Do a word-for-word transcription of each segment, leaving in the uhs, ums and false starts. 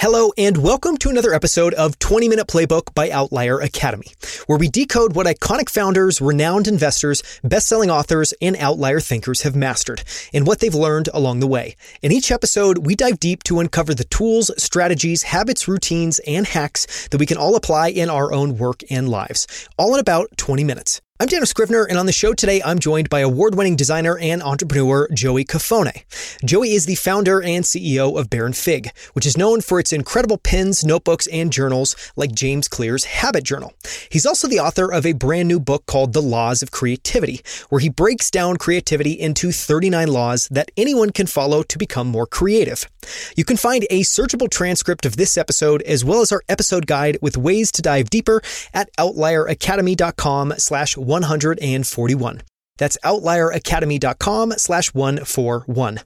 Hello, and welcome to another episode of twenty minute Playbook by Outlier Academy, where we decode what iconic founders, renowned investors, best-selling authors, and outlier thinkers have mastered, and what they've learned along the way. In each episode, we dive deep to uncover the tools, strategies, habits, routines, and hacks that we can all apply in our own work and lives, all in about twenty minutes. I'm Daniel Scrivener, and on the show today, I'm joined by award-winning designer and entrepreneur Joey Cofone. Joey is the founder and C E O of Baron Fig, which is known for its incredible pens, notebooks, and journals like James Clear's Habit Journal. He's also the author of a brand new book called The Laws of Creativity, where he breaks down creativity into thirty-nine laws that anyone can follow to become more creative. You can find a searchable transcript of this episode, as well as our episode guide with ways to dive deeper at outlier academy dot com slash one forty-one. That's outlier academy dot com slash one forty-one.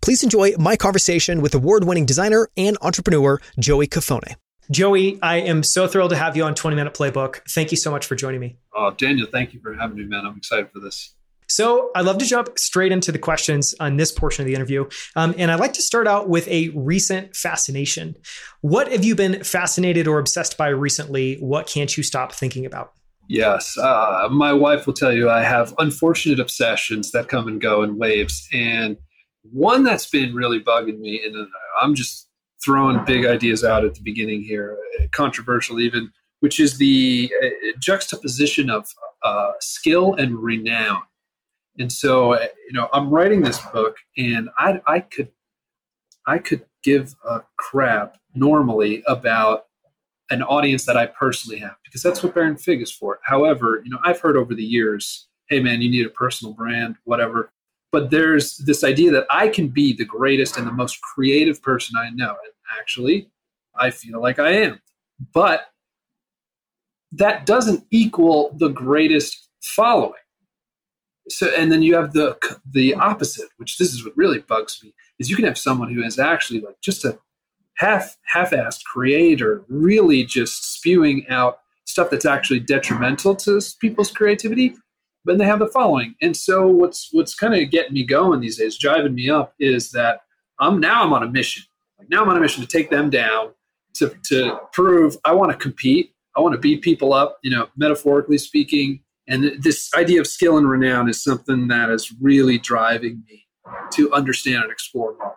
Please enjoy my conversation with award-winning designer and entrepreneur Joey Cofone. Joey, I am so thrilled to have you on twenty minute Playbook. Thank you so much for joining me. Oh, Daniel, thank you for having me, man. I'm excited for this. So I'd love to jump straight into the questions on this portion of the interview. Um, and I'd like to start out with a recent fascination. What have you been fascinated or obsessed by recently? What can't you stop thinking about? Yes. Uh, my wife will tell you I have unfortunate obsessions that come and go in waves. And one that's been really bugging me, and I'm just throwing big ideas out at the beginning here, controversial even, which is the juxtaposition of uh, skill and renown. And so, you know, I'm writing this book, and I, I could I could give a crap normally about an audience that I personally have, because that's what Baron Fig is for. However, you know, I've heard over the years, hey man, you need a personal brand, whatever. But there's this idea that I can be the greatest and the most creative person I know. And actually, I feel like I am. But that doesn't equal the greatest following. So, and then you have the the opposite, which this is what really bugs me, is you can have someone who is actually like just a half half-assed creator, really just spewing out stuff that's actually detrimental to people's creativity, but they have the following. And so what's what's kind of getting me going these days, driving me up, is that I'm now I'm on a mission. Like now I'm on a mission to take them down, to to prove I want to compete, I want to beat people up, you know, metaphorically speaking. And this idea of skill and renown is something that is really driving me to understand and explore more.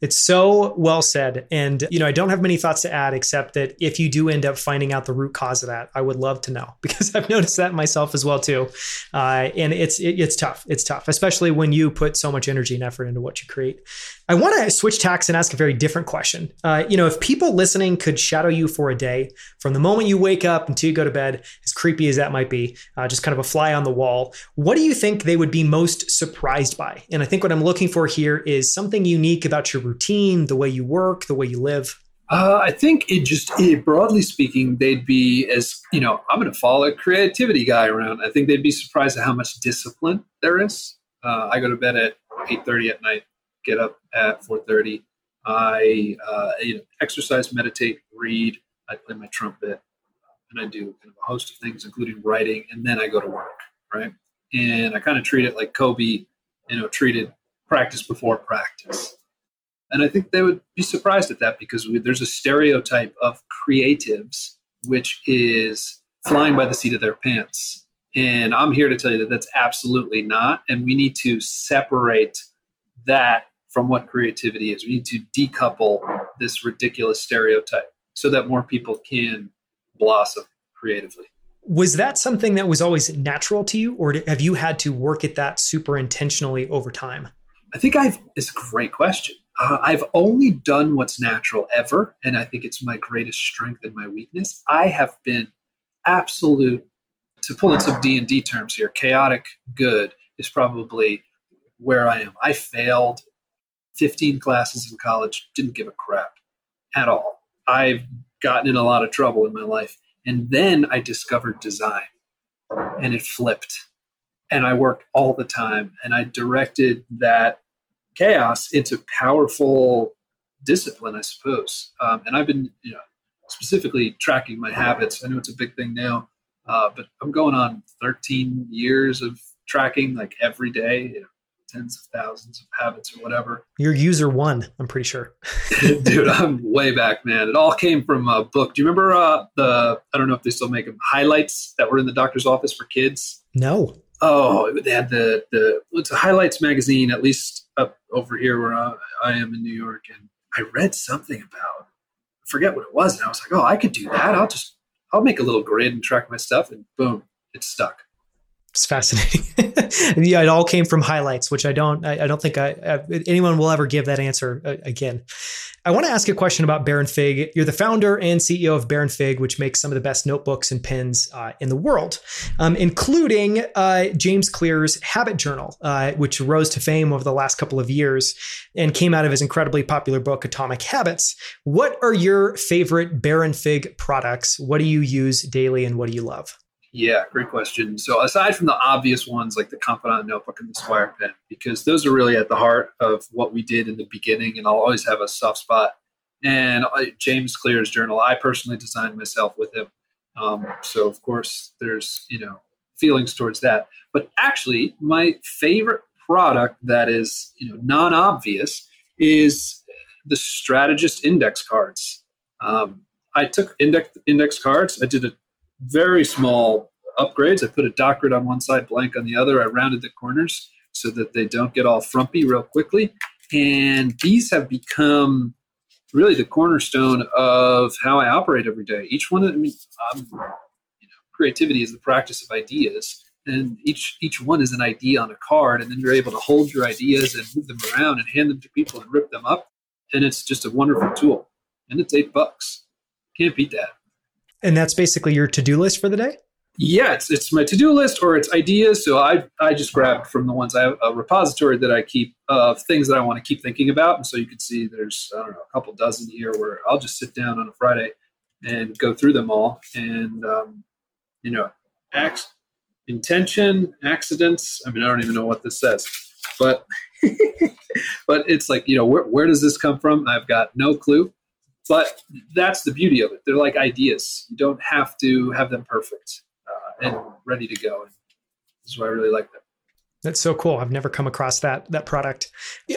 It's so well said. And, you know, I don't have many thoughts to add, except that if you do end up finding out the root cause of that, I would love to know, because I've noticed that myself as well, too. Uh, and it's it, it's tough. It's tough, especially when you put so much energy and effort into what you create. I want to switch tacks and ask a very different question. Uh, you know, if people listening could shadow you for a day, from the moment you wake up until you go to bed, as creepy as that might be, uh, just kind of a fly on the wall, what do you think they would be most surprised by? And I think what I'm looking for here is something unique about your routine, the way you work, the way you live? Uh, I think it just, it, broadly speaking, they'd be as, you know, I'm going to follow a creativity guy around. I think they'd be surprised at how much discipline there is. Uh, I go to bed at eight thirty at night, get up at four thirty. I uh, you know, exercise, meditate, read. I play my trumpet, and I do kind of a host of things, including writing. And then I go to work, right? And I kind of treat it like Kobe, you know, treated practice before practice. And I think they would be surprised at that, because we, there's a stereotype of creatives, which is flying by the seat of their pants. And I'm here to tell you that that's absolutely not. And we need to separate that from what creativity is. We need to decouple this ridiculous stereotype so that more people can blossom creatively. Was that something that was always natural to you, or have you had to work at that super intentionally over time? I think I've, it's a great question. Uh, I've only done what's natural ever, and I think it's my greatest strength and my weakness. I have been absolute, to pull in some D and D terms here, chaotic good is probably where I am. I failed fifteen classes in college, didn't give a crap at all. I've gotten in a lot of trouble in my life. And then I discovered design, and it flipped. And I worked all the time, and I directed that chaos into powerful discipline, I suppose. Um, and I've been, you know, specifically tracking my habits. I know it's a big thing now, uh, but I'm going on thirteen years of tracking, like every day, you know, tens of thousands of habits or whatever. You're user one, I'm pretty sure. Dude, I'm way back, man. It all came from a book. Do you remember uh, the, I don't know if they still make them, highlights that were in the doctor's office for kids? No. Oh, they had the, the it's a Highlights magazine, at least up over here where I, I am in New York. And I read something about, I forget what it was. And I was like, oh, I could do that. I'll just, I'll make a little grid and track my stuff. And boom, it stuck. It's fascinating. Yeah, it all came from Highlights, which I don't, I, I don't think I, I, anyone will ever give that answer uh, again. I want to ask a question about Baron Fig. You're the founder and C E O of Baron Fig, which makes some of the best notebooks and pens uh, in the world, um, including uh, James Clear's Habit Journal, uh, which rose to fame over the last couple of years and came out of his incredibly popular book, Atomic Habits. What are your favorite Baron Fig products? What do you use daily and what do you love? Yeah, great question. So aside from the obvious ones like the Confidant Notebook and the Squire Pen, because those are really at the heart of what we did in the beginning, and I'll always have a soft spot. And James Clear's journal, I personally designed myself with him. Um, so, of course, there's, you know, feelings towards that. But actually, my favorite product that is, you know, non-obvious is the Strategist Index Cards. Um, I took index index cards. I did a very small upgrades. I put a doctorate on one side, blank on the other. I rounded the corners so that they don't get all frumpy real quickly. And these have become really the cornerstone of how I operate every day. Each one, I mean, um, you know, creativity is the practice of ideas, and each each one is an idea on a card. And then you're able to hold your ideas and move them around and hand them to people and rip them up. And it's just a wonderful tool. And it's eight bucks. Can't beat that. And that's basically your to-do list for the day? Yeah, it's, it's my to-do list or it's ideas. So I I just grabbed from the ones I have a repository that I keep of uh, things that I want to keep thinking about. And so you can see there's, I don't know, a couple dozen here where I'll just sit down on a Friday and go through them all. And, um, you know, acts, intention, accidents. I mean, I don't even know what this says. But but it's like, you know, where where does this come from? I've got no clue. But that's the beauty of it. They're like ideas. You don't have to have them perfect uh, and ready to go. And this is why I really like them. That's so cool. I've never come across that that product.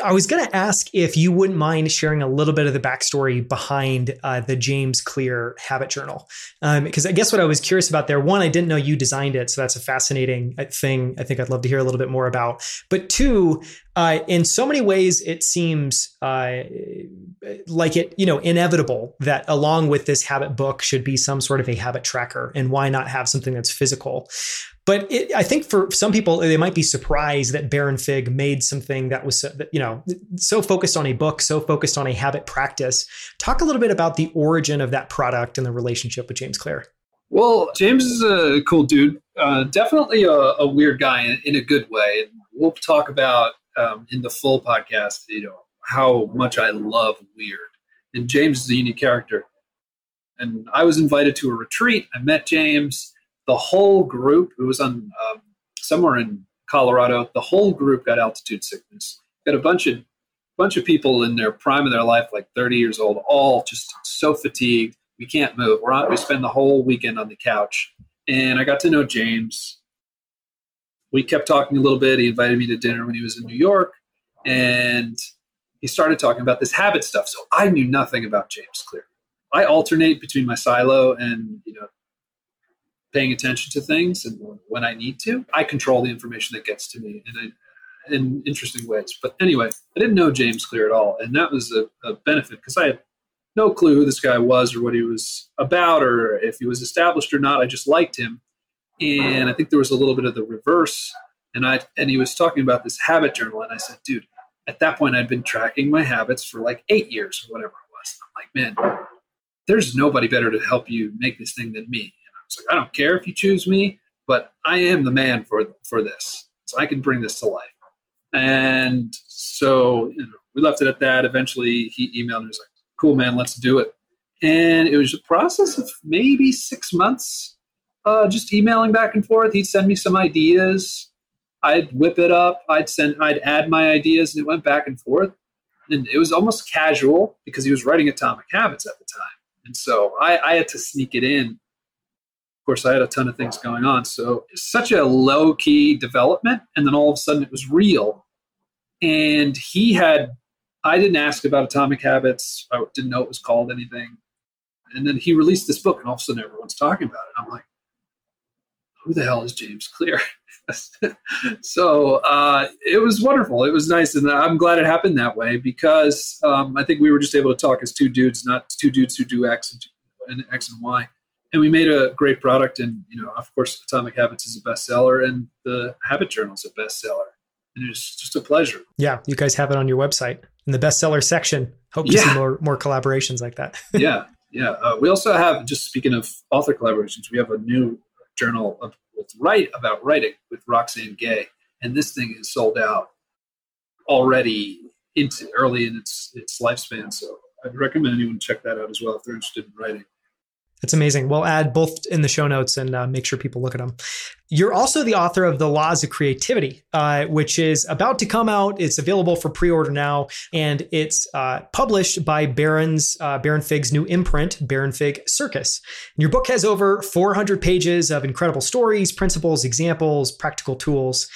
I was going to ask if you wouldn't mind sharing a little bit of the backstory behind uh, the James Clear Habit Journal. Um, because I guess what I was curious about there, one, I didn't know you designed it. So that's a fascinating thing. I think I'd love to hear a little bit more about. But two, uh, in so many ways, it seems uh, like it, you know, inevitable that along with this habit book should be some sort of a habit tracker. And why not have something that's physical? But it, I think for some people, they might be surprised that Baron Fig made something that was, you know, so focused on a book, so focused on a habit practice. Talk a little bit about the origin of that product and the relationship with James Clear. Well, James is a cool dude, uh, definitely a, a weird guy in, in a good way. And we'll talk about um, in the full podcast, you know, how much I love weird. And James is a unique character. And I was invited to a retreat. I met James. The whole group, it was on um, somewhere in Colorado, the whole group got altitude sickness. Got a bunch of bunch of people in their prime of their life, like thirty years old, all just so fatigued. We can't move. We're on, we spend the whole weekend on the couch. And I got to know James. We kept talking a little bit. He invited me to dinner when he was in New York. And he started talking about this habit stuff. So I knew nothing about James Clear. I alternate between my silo and, you know, paying attention to things, and when I need to, I control the information that gets to me in, a, in interesting ways. But anyway, I didn't know James Clear at all, and that was a, a benefit because I had no clue who this guy was or what he was about or if he was established or not. I just liked him, and I think there was a little bit of the reverse. And I and he was talking about this habit journal, and I said, "Dude, at that point, I'd been tracking my habits for like eight years or whatever it was. And I'm like, man, there's nobody better to help you make this thing than me." Like, I don't care if you choose me, but I am the man for for this. So I can bring this to life. And so, you know, we left it at that. Eventually, he emailed me. He was like, "Cool, man, let's do it." And it was a process of maybe six months, uh, just emailing back and forth. He'd send me some ideas. I'd whip it up. I'd send. I'd add my ideas, and it went back and forth. And it was almost casual because he was writing Atomic Habits at the time, and so I, I had to sneak it in. Of course, I had a ton of things going on. So it's such a low-key development. And then all of a sudden it was real. And he had, I didn't ask about Atomic Habits. I didn't know it was called anything. And then he released this book, and all of a sudden everyone's talking about it. I'm like, who the hell is James Clear? so uh, it was wonderful. It was nice. And I'm glad it happened that way, because um, I think we were just able to talk as two dudes, not two dudes who do X and, and X and Y. And we made a great product. And, you know, of course, Atomic Habits is a bestseller, and the Habit Journal is a bestseller. And it's just a pleasure. Yeah. You guys have it on your website in the bestseller section. Hope to yeah. see more, more collaborations like that. yeah. Yeah. Uh, we also have, just speaking of author collaborations, we have a new journal of, with write about writing with Roxane Gay. And this thing is sold out already into early in its, its lifespan. So I'd recommend anyone check that out as well if they're interested in writing. That's amazing. We'll add both in the show notes and uh, make sure people look at them. You're also the author of The Laws of Creativity, uh, which is about to come out. It's available for pre-order now, and it's uh, published by Baron's uh, Baron Fig's new imprint, Baron Fig Circus. And your book has over four hundred pages of incredible stories, principles, examples, practical tools.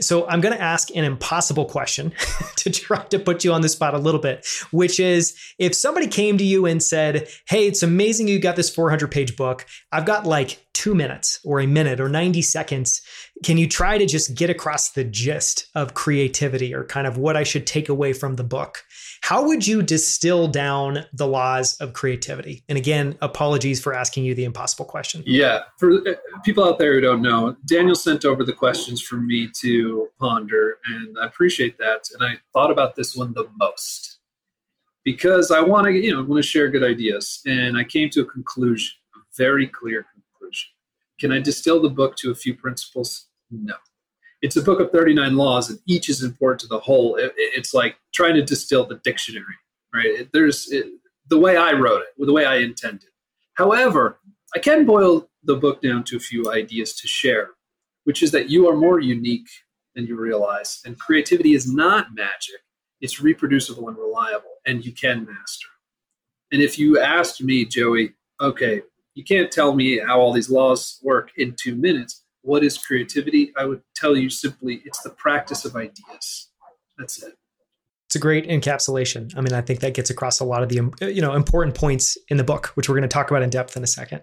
So I'm going to ask an impossible question to try to put you on the spot a little bit, which is, if somebody came to you and said, hey, it's amazing you got this four hundred page book. I've got like two minutes or a minute or ninety seconds. Can you try to just get across the gist of creativity, or kind of what I should take away from the book? How would you distill down The Laws of Creativity? And again, apologies for asking you the impossible question. Yeah. For people out there who don't know, Daniel sent over the questions for me to ponder, and I appreciate that. And I thought about this one the most because I want to, you know, I want to share good ideas. And I came to a conclusion, a very clear conclusion. Can I distill the book to a few principles? No. It's a book of thirty-nine laws, and each is important to the whole. It, it's like trying to distill the dictionary, right? It, there's it, the way I wrote it, the way I intended. However, I can boil the book down to a few ideas to share, which is that you are more unique than you realize, and creativity is not magic. It's reproducible and reliable, and you can master. And if you asked me, Joey, okay, you can't tell me how all these laws work in two minutes. What is creativity? I would tell you simply, it's the practice of ideas. That's it. It's a great encapsulation. I mean, I think that gets across a lot of the, you know, important points in the book, which we're going to talk about in depth in a second.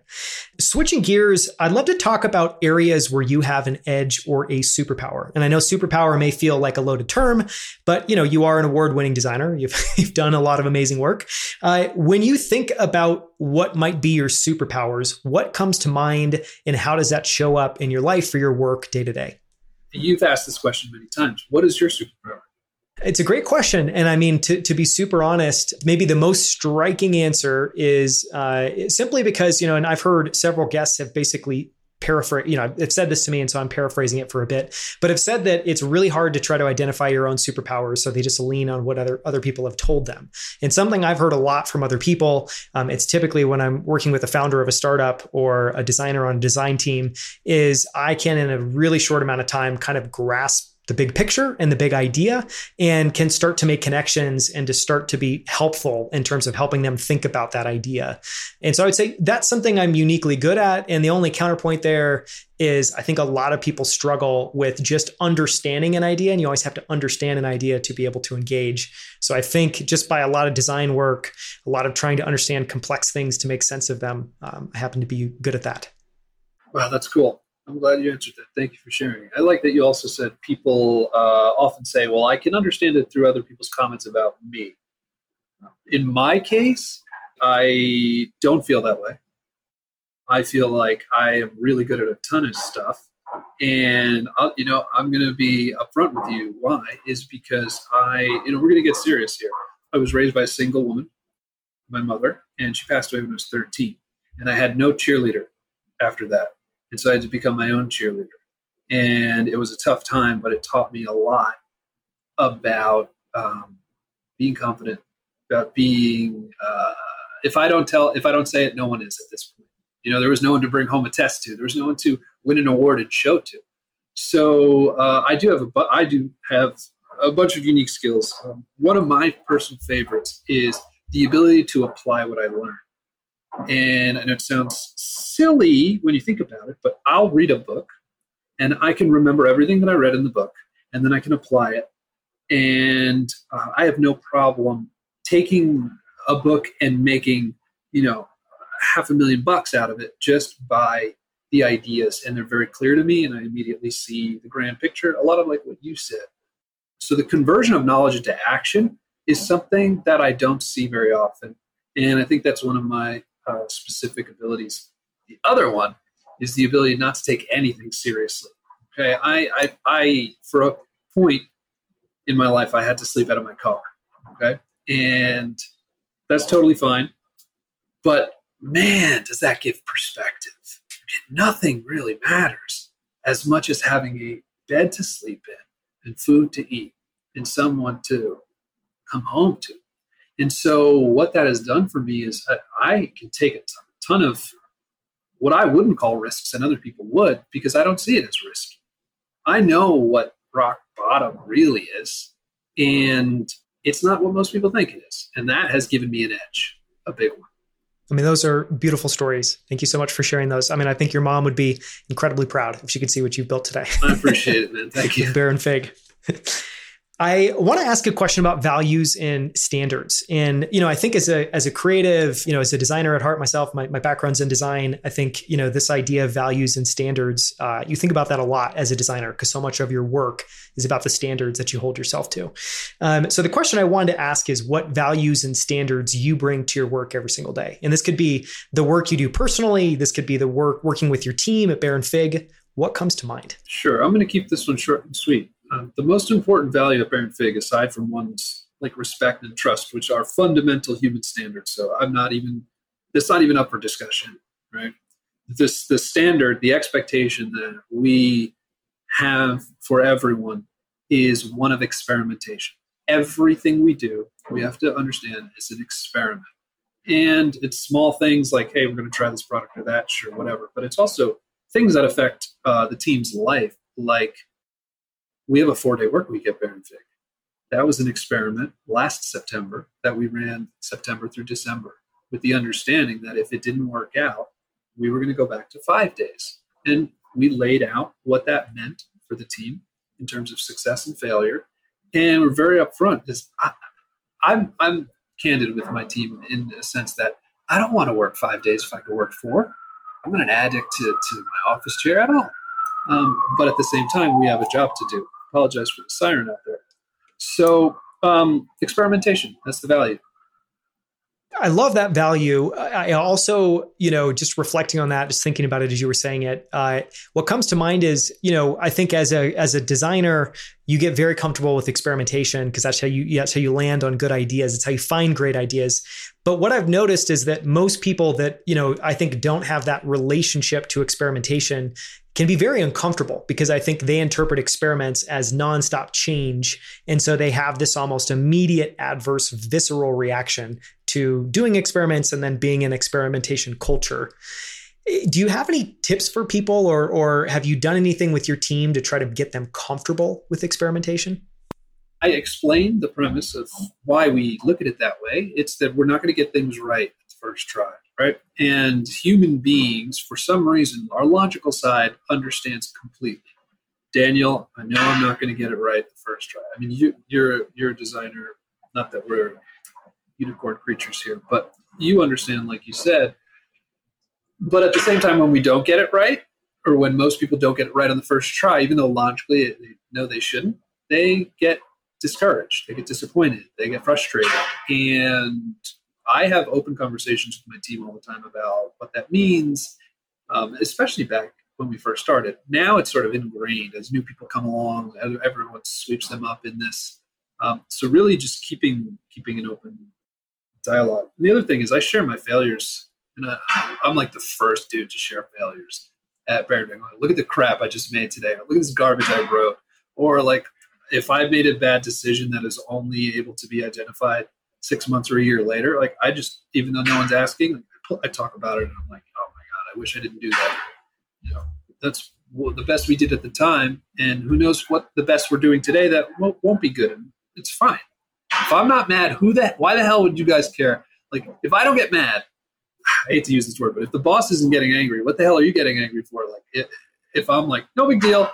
Switching gears, I'd love to talk about areas where you have an edge or a superpower. And I know superpower may feel like a loaded term, but, you know, you are an award-winning designer. You've, you've done a lot of amazing work. Uh, when you think about what might be your superpowers, what comes to mind, and how does that show up in your life for your work day to day? You've asked this question many times. What is your superpower? It's a great question. And I mean, to, to be super honest, maybe the most striking answer is uh, simply because, you know, and I've heard several guests have basically paraphrase, you know, they've said this to me, and so I'm paraphrasing it for a bit, but I've said that it's really hard to try to identify your own superpowers. So they just lean on what other, other people have told them. And something I've heard a lot from other people, um, it's typically when I'm working with a founder of a startup or a designer on a design team, is I can, in a really short amount of time, kind of grasp the big picture and the big idea, and can start to make connections and to start to be helpful in terms of helping them think about that idea. And so I would say that's something I'm uniquely good at. And the only counterpoint there is, I think a lot of people struggle with just understanding an idea, and you always have to understand an idea to be able to engage. So I think just by a lot of design work, a lot of trying to understand complex things to make sense of them, um, I happen to be good at that. Wow, that's cool. I'm glad you answered that. Thank you for sharing. I like that you also said people uh, often say, well, I can understand it through other people's comments about me. In my case, I don't feel that way. I feel like I am really good at a ton of stuff. And, I'll, you know, I'm going to be upfront with you. Why? Is because I, you know, we're going to get serious here. I was raised by a single woman, my mother, and she passed away when I was thirteen. And I had no cheerleader after that. And so I had to become my own cheerleader. And it was a tough time, but it taught me a lot about um, being confident, about being, uh, if I don't tell, if I don't say it, no one is at this point. You know, there was no one to bring home a test to. There was no one to win an award and show to. So uh, I do have a, I do have a bunch of unique skills. Um, one of my personal favorites is the ability to apply what I learned. And, and it sounds silly when you think about it, but I'll read a book and I can remember everything that I read in the book, and then I can apply it And uh, I have no problem taking a book and making, you know, half a million bucks out of it just by the ideas. And they're very clear to me. And I immediately see the grand picture, a lot of like what you said. So the conversion of knowledge into action is something that I don't see very often. And I think that's one of my uh, specific abilities. The other one is the ability not to take anything seriously. Okay. I, I, I, for a point in my life, I had to sleep out of my car. Okay. And that's totally fine. But man, does that give perspective. Nothing really matters as much as having a bed to sleep in and food to eat and someone to come home to. And so what that has done for me is I, I can take a ton, ton of what I wouldn't call risks and other people would, because I don't see it as risky. I know what rock bottom really is, and it's not what most people think it is. And that has given me an edge, a big one. I mean, those are beautiful stories. Thank you so much for sharing those. I mean, I think your mom would be incredibly proud if she could see what you've built today. I appreciate it, man. Thank you. Baron Fig. I want to ask a question about values and standards. And, you know, I think as a as a creative, you know, as a designer at heart myself, my, my background's in design. I think, you know, this idea of values and standards, uh, you think about that a lot as a designer because so much of your work is about the standards that you hold yourself to. Um, so the question I wanted to ask is what values and standards you bring to your work every single day. And this could be the work you do personally. This could be the work working with your team at Baron Fig. What comes to mind? Sure. I'm going to keep this one short and sweet. Um, the most important value of Baron Fig, aside from one's like respect and trust, which are fundamental human standards. So I'm not even, it's not even up for discussion, right? This, the standard, the expectation that we have for everyone is one of experimentation. Everything we do, we have to understand is an experiment. And it's small things like, hey, we're going to try this product or that, sure, whatever. But it's also things that affect uh, the team's life, like, we have a four-day work week at Baron Fig. That was an experiment last September that we ran September through December with the understanding that if it didn't work out, we were going to go back to five days. And we laid out what that meant for the team in terms of success and failure. And we're very upfront because I, I'm, I'm candid with my team in a sense that I don't want to work five days if I could work four. I'm not an addict to, to my office chair at all. Um, but at the same time, we have a job to do. Apologize for the siren out there. So um, experimentation, that's the value. I love that value. I also, you know, just reflecting on that, just thinking about it as you were saying it, uh, what comes to mind is, you know, I think as a as a designer, you get very comfortable with experimentation because that's how you that's how you land on good ideas. It's how you find great ideas. But what I've noticed is that most people that, you know, I think don't have that relationship to experimentation can be very uncomfortable because I think they interpret experiments as nonstop change. And so they have this almost immediate adverse visceral reaction to doing experiments and then being in experimentation culture. Do you have any tips for people or, or have you done anything with your team to try to get them comfortable with experimentation? I explained the premise of why we look at it that way. It's that we're not going to get things right at the first try. Right. And human beings, for some reason, our logical side understands completely. Daniel, I know I'm not going to get it right the first try. I mean, you, you're you're a designer, not that we're unicorn creatures here, but you understand, like you said. But at the same time, when we don't get it right, or when most people don't get it right on the first try, even though logically they know they shouldn't, they get discouraged, they get disappointed, they get frustrated. And I have open conversations with my team all the time about what that means, um, especially back when we first started. Now it's sort of ingrained as new people come along, everyone sweeps them up in this. Um, so really just keeping keeping an open dialogue. And the other thing is I share my failures, and I, I'm like the first dude to share failures at Baron Fig. Look at the crap I just made today. Look at this garbage I wrote. Or like if I made a bad decision that is only able to be identified six months or a year later, like I just, even though no one's asking, I talk about it and I'm like, oh my God, I wish I didn't do that. You know, that's the best we did at the time. And who knows what the best we're doing today that won't, won't be good. And it's fine. If I'm not mad, who that, why the hell would you guys care? Like if I don't get mad, I hate to use this word, but if the boss isn't getting angry, what the hell are you getting angry for? Like if, if I'm like, no big deal,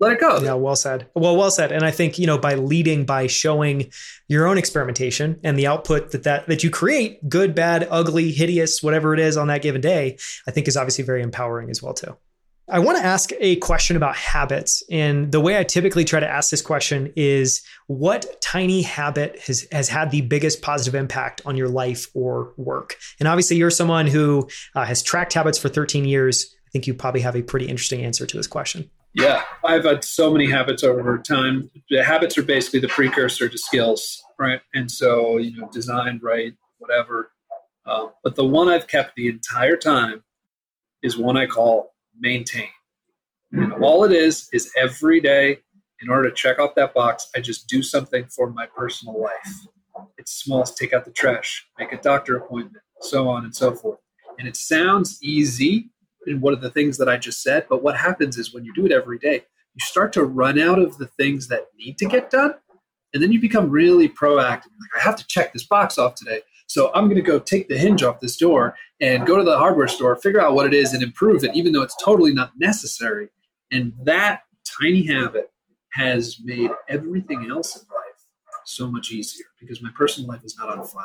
let it go. Yeah, well said. Well, well said. And I think, you know, by leading, by showing your own experimentation and the output that, that that you create, good, bad, ugly, hideous, whatever it is on that given day, I think is obviously very empowering as well, too. I want to ask a question about habits. And the way I typically try to ask this question is, what tiny habit has, has had the biggest positive impact on your life or work? And obviously you're someone who uh, has tracked habits for thirteen years. I think you probably have a pretty interesting answer to this question. Yeah, I've had so many habits over time. The habits are basically the precursor to skills, right? And so, you know, design, right, whatever. Uh, but the one I've kept the entire time is one I call maintain. And all it is, is every day, in order to check off that box, I just do something for my personal life. It's small, take out the trash, make a doctor appointment, so on and so forth. And it sounds easy, in one of the things that I just said, but what happens is when you do it every day, you start to run out of the things that need to get done. And then you become really proactive. Like, I have to check this box off today. So I'm going to go take the hinge off this door and go to the hardware store, figure out what it is and improve it, even though it's totally not necessary. And that tiny habit has made everything else in life so much easier because my personal life is not on fire.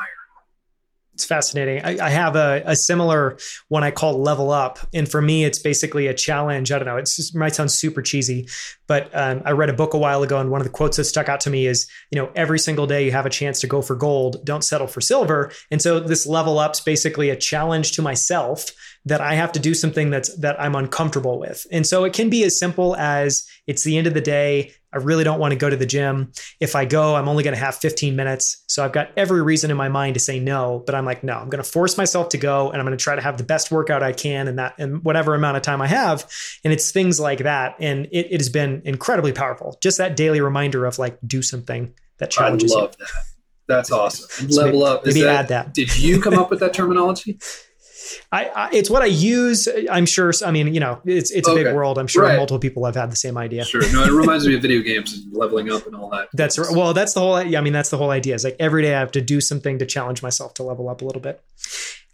It's fascinating. I, I have a, a similar one I call Level Up. And for me, it's basically a challenge. I don't know. It's just, it might sound super cheesy, but um, I read a book a while ago. And one of the quotes that stuck out to me is, you know, every single day you have a chance to go for gold, don't settle for silver. And so this Level Up's basically a challenge to myself that I have to do something that's, that I'm uncomfortable with. And so it can be as simple as it's the end of the day. I really don't want to go to the gym. If I go, I'm only going to have fifteen minutes. So I've got every reason in my mind to say no, but I'm like, no, I'm going to force myself to go and I'm going to try to have the best workout I can in that, in whatever amount of time I have. And it's things like that. And it, it has been incredibly powerful. Just that daily reminder of like, do something that challenges you. I love you. that. That's awesome. So Level maybe, up. Is maybe that, add that. Did you come up with that terminology? I, I, it's what I use. I'm sure. I mean, you know, it's it's okay. A big world. I'm sure right. Multiple people have had the same idea. Sure. No, it reminds me of video games and leveling up and all that. That's right. Well, that's the whole, yeah, I mean, that's the whole idea. It's like every day I have to do something to challenge myself to level up a little bit.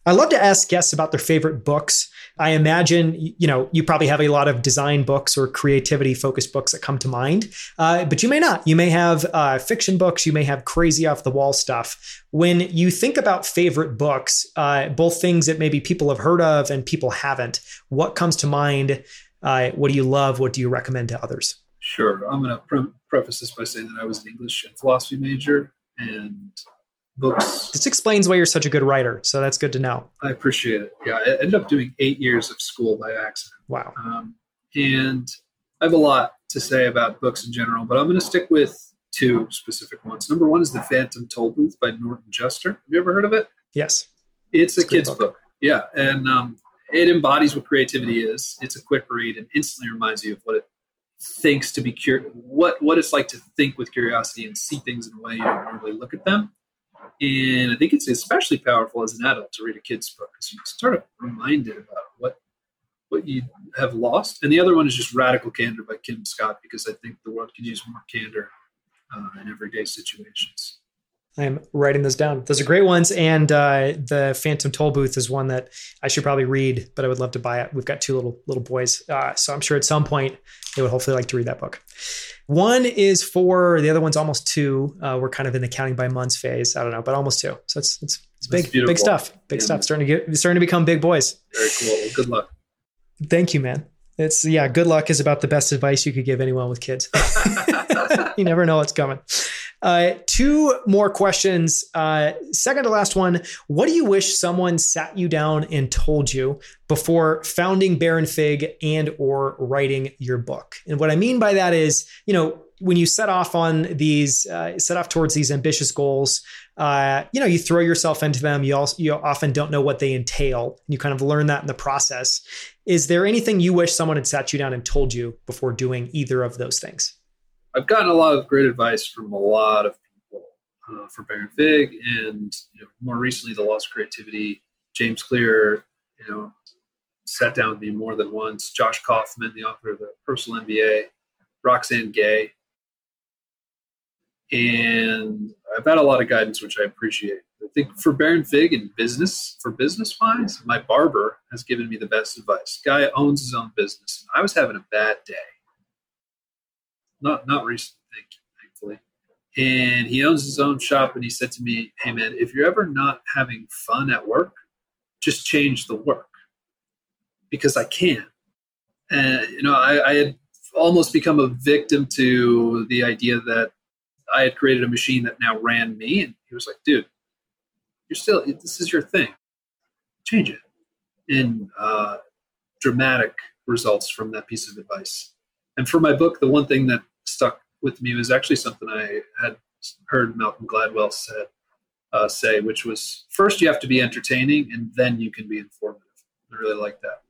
I love to ask guests about their favorite books. I imagine, you know, you probably have a lot of design books or creativity focused books that come to mind, uh, but you may not. You may have uh, fiction books. You may have crazy off the wall stuff. When you think about favorite books, uh, both things that maybe people have heard of and people haven't, what comes to mind? Uh, what do you love? What do you recommend to others? Sure. I'm going to pre- preface this by saying that I was an English and philosophy major and books. This explains why you're such a good writer. So that's good to know. I appreciate it. Yeah. I ended up doing eight years of school by accident. Wow. Um, and I have a lot to say about books in general, but I'm going to stick with two specific ones. Number one is The Phantom Tollbooth by Norton Juster. Have you ever heard of it? Yes. It's, it's a kid's book. book. Yeah. And um, it embodies what creativity is. It's a quick read and instantly reminds you of what it thinks to be curious, what, what it's like to think with curiosity and see things in a way you don't normally look at them. And I think it's especially powerful as an adult to read a kid's book because you sort of reminded about what what you have lost. And the other one is just Radical Candor by Kim Scott, because I think the world could use more candor uh, in everyday situations. I'm writing those down. Those are great ones. And uh, The Phantom Tollbooth is one that I should probably read, but I would love to buy it. We've got two little little boys. Uh, so I'm sure at some point they would hopefully like to read that book. One is four. The other one's almost two. Uh, we're kind of in the counting by months phase. I don't know, but almost two. So it's it's, it's big, beautiful. big stuff, big yeah. stuff. Starting to get, starting to become big boys. Very cool. Well, good luck. Thank you, man. It's yeah. Good luck is about the best advice you could give anyone with kids. You never know what's coming. Uh, two more questions. Uh, second to last one. What do you wish someone sat you down and told you before founding Baron Fig and or writing your book? And what I mean by that is, you know, when you set off on these, uh, set off towards these ambitious goals, uh, you know, you throw yourself into them. You also, you often don't know what they entail. And you kind of learn that in the process. Is there anything you wish someone had sat you down and told you before doing either of those things? I've gotten a lot of great advice from a lot of people uh, for Baron Fig and, you know, more recently, The Laws of Creativity. James Clear, you know, sat down with me more than once. Josh Kaufman, the author of The Personal M B A, Roxane Gay. And I've had a lot of guidance, which I appreciate. I think for Baron Fig and business, for business wise, my barber has given me the best advice. Guy owns his own business. I was having a bad day. not not recently, thankfully. And he owns his own shop, and he said to me, hey, man, if you're ever not having fun at work, just change the work, because I can. And, you know, I, I had almost become a victim to the idea that I had created a machine that now ran me. And he was like, dude, you're still, this is your thing. Change it. And uh, dramatic results from that piece of advice. And for my book, the one thing that stuck with me was actually something I had heard Malcolm Gladwell said, uh, say, which was, first you have to be entertaining, and then you can be informative. I really like that.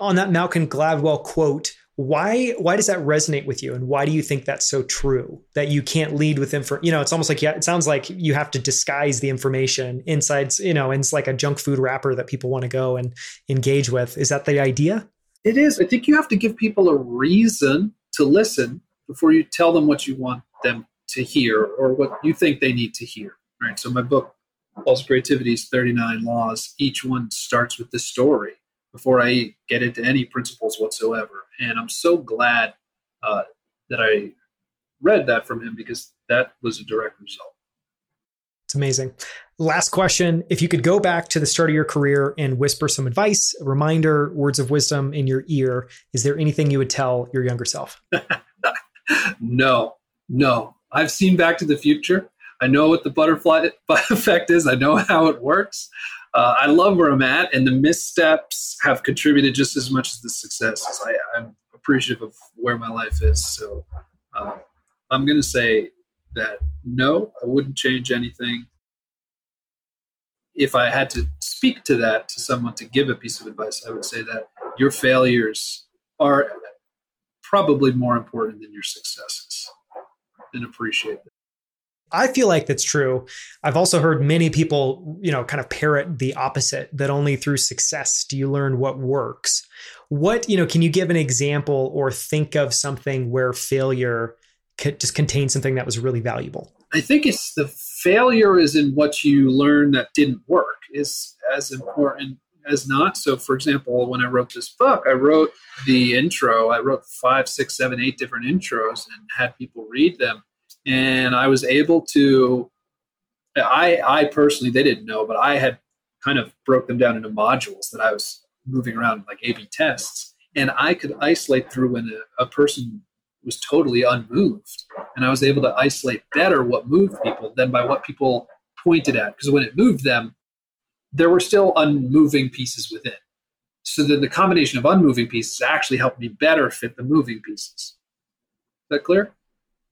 On that Malcolm Gladwell quote, why why does that resonate with you, and why do you think that's so true, that you can't lead with info? You know, it's almost like, yeah, it sounds like you have to disguise the information inside, you know, and it's like a junk food wrapper that people want to go and engage with. Is that the idea? It is. I think you have to give people a reason to listen before you tell them what you want them to hear or what you think they need to hear. Right. So my book, Laws of Creativity's thirty-nine Laws, each one starts with this story before I get into any principles whatsoever. And I'm so glad uh, that I read that from him, because that was a direct result. It's amazing. Last question. If you could go back to the start of your career and whisper some advice, a reminder, words of wisdom in your ear, is there anything you would tell your younger self? No, no. I've seen Back to the Future. I know what the butterfly effect is. I know how it works. Uh, I love where I'm at, and the missteps have contributed just as much as the successes. I, I'm appreciative of where my life is. So uh, I'm going to say that no, I wouldn't change anything. If I had to speak to that to someone to give a piece of advice, I would say that your failures are probably more important than your successes, and appreciate them. I feel like that's true. I've also heard many people, you know, kind of parrot the opposite, that only through success do you learn what works. What, you know, can you give an example or think of something where failure could just contain something that was really valuable? I think it's the failure is in what you learn that didn't work is as important as not. So for example, when I wrote this book, I wrote the intro, I wrote five, six, seven, eight different intros and had people read them. And I was able to, I I personally, they didn't know, but I had kind of broke them down into modules that I was moving around like A B tests. And I could isolate through when a, a person was totally unmoved. And I was able to isolate better what moved people than by what people pointed at. Because when it moved them, there were still unmoving pieces within. So then the combination of unmoving pieces actually helped me better fit the moving pieces. Is that clear?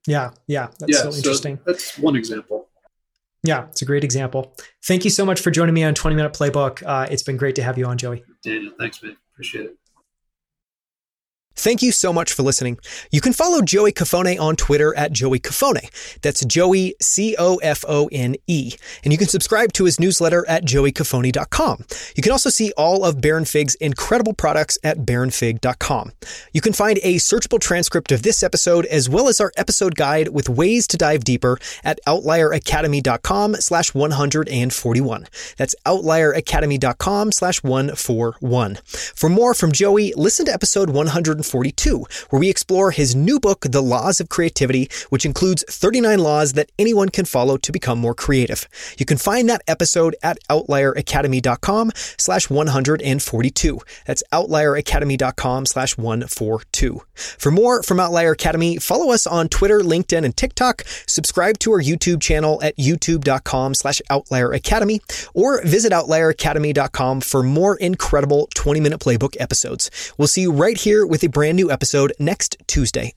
Yeah. Yeah. That's yeah, so interesting. So that's one example. Yeah. It's a great example. Thank you so much for joining me on twenty minute Playbook. Uh, it's been great to have you on, Joey. Daniel, thanks, man. Appreciate it. Thank you so much for listening. You can follow Joey Cofone on Twitter at Joey Cofone. That's Joey, C O F O N E. And you can subscribe to his newsletter at joey cofone dot com. You can also see all of Baron Fig's incredible products at baron fig dot com. You can find a searchable transcript of this episode, as well as our episode guide with ways to dive deeper, at outlier academy dot com slash one forty-one. That's outlier academy dot com slash one forty-one. For more from Joey, listen to episode one forty-two, where we explore his new book, The Laws of Creativity, which includes thirty-nine laws that anyone can follow to become more creative. You can find that episode at outlier academy dot com slash one forty-two. That's outlier academy dot com slash one forty-two. For more from Outlier Academy, follow us on Twitter, LinkedIn, and TikTok, subscribe to our YouTube channel at youtube dot com slash outlier academy, or visit outlier academy dot com for more incredible twenty minute Playbook episodes. We'll see you right here with a brand new episode next Tuesday.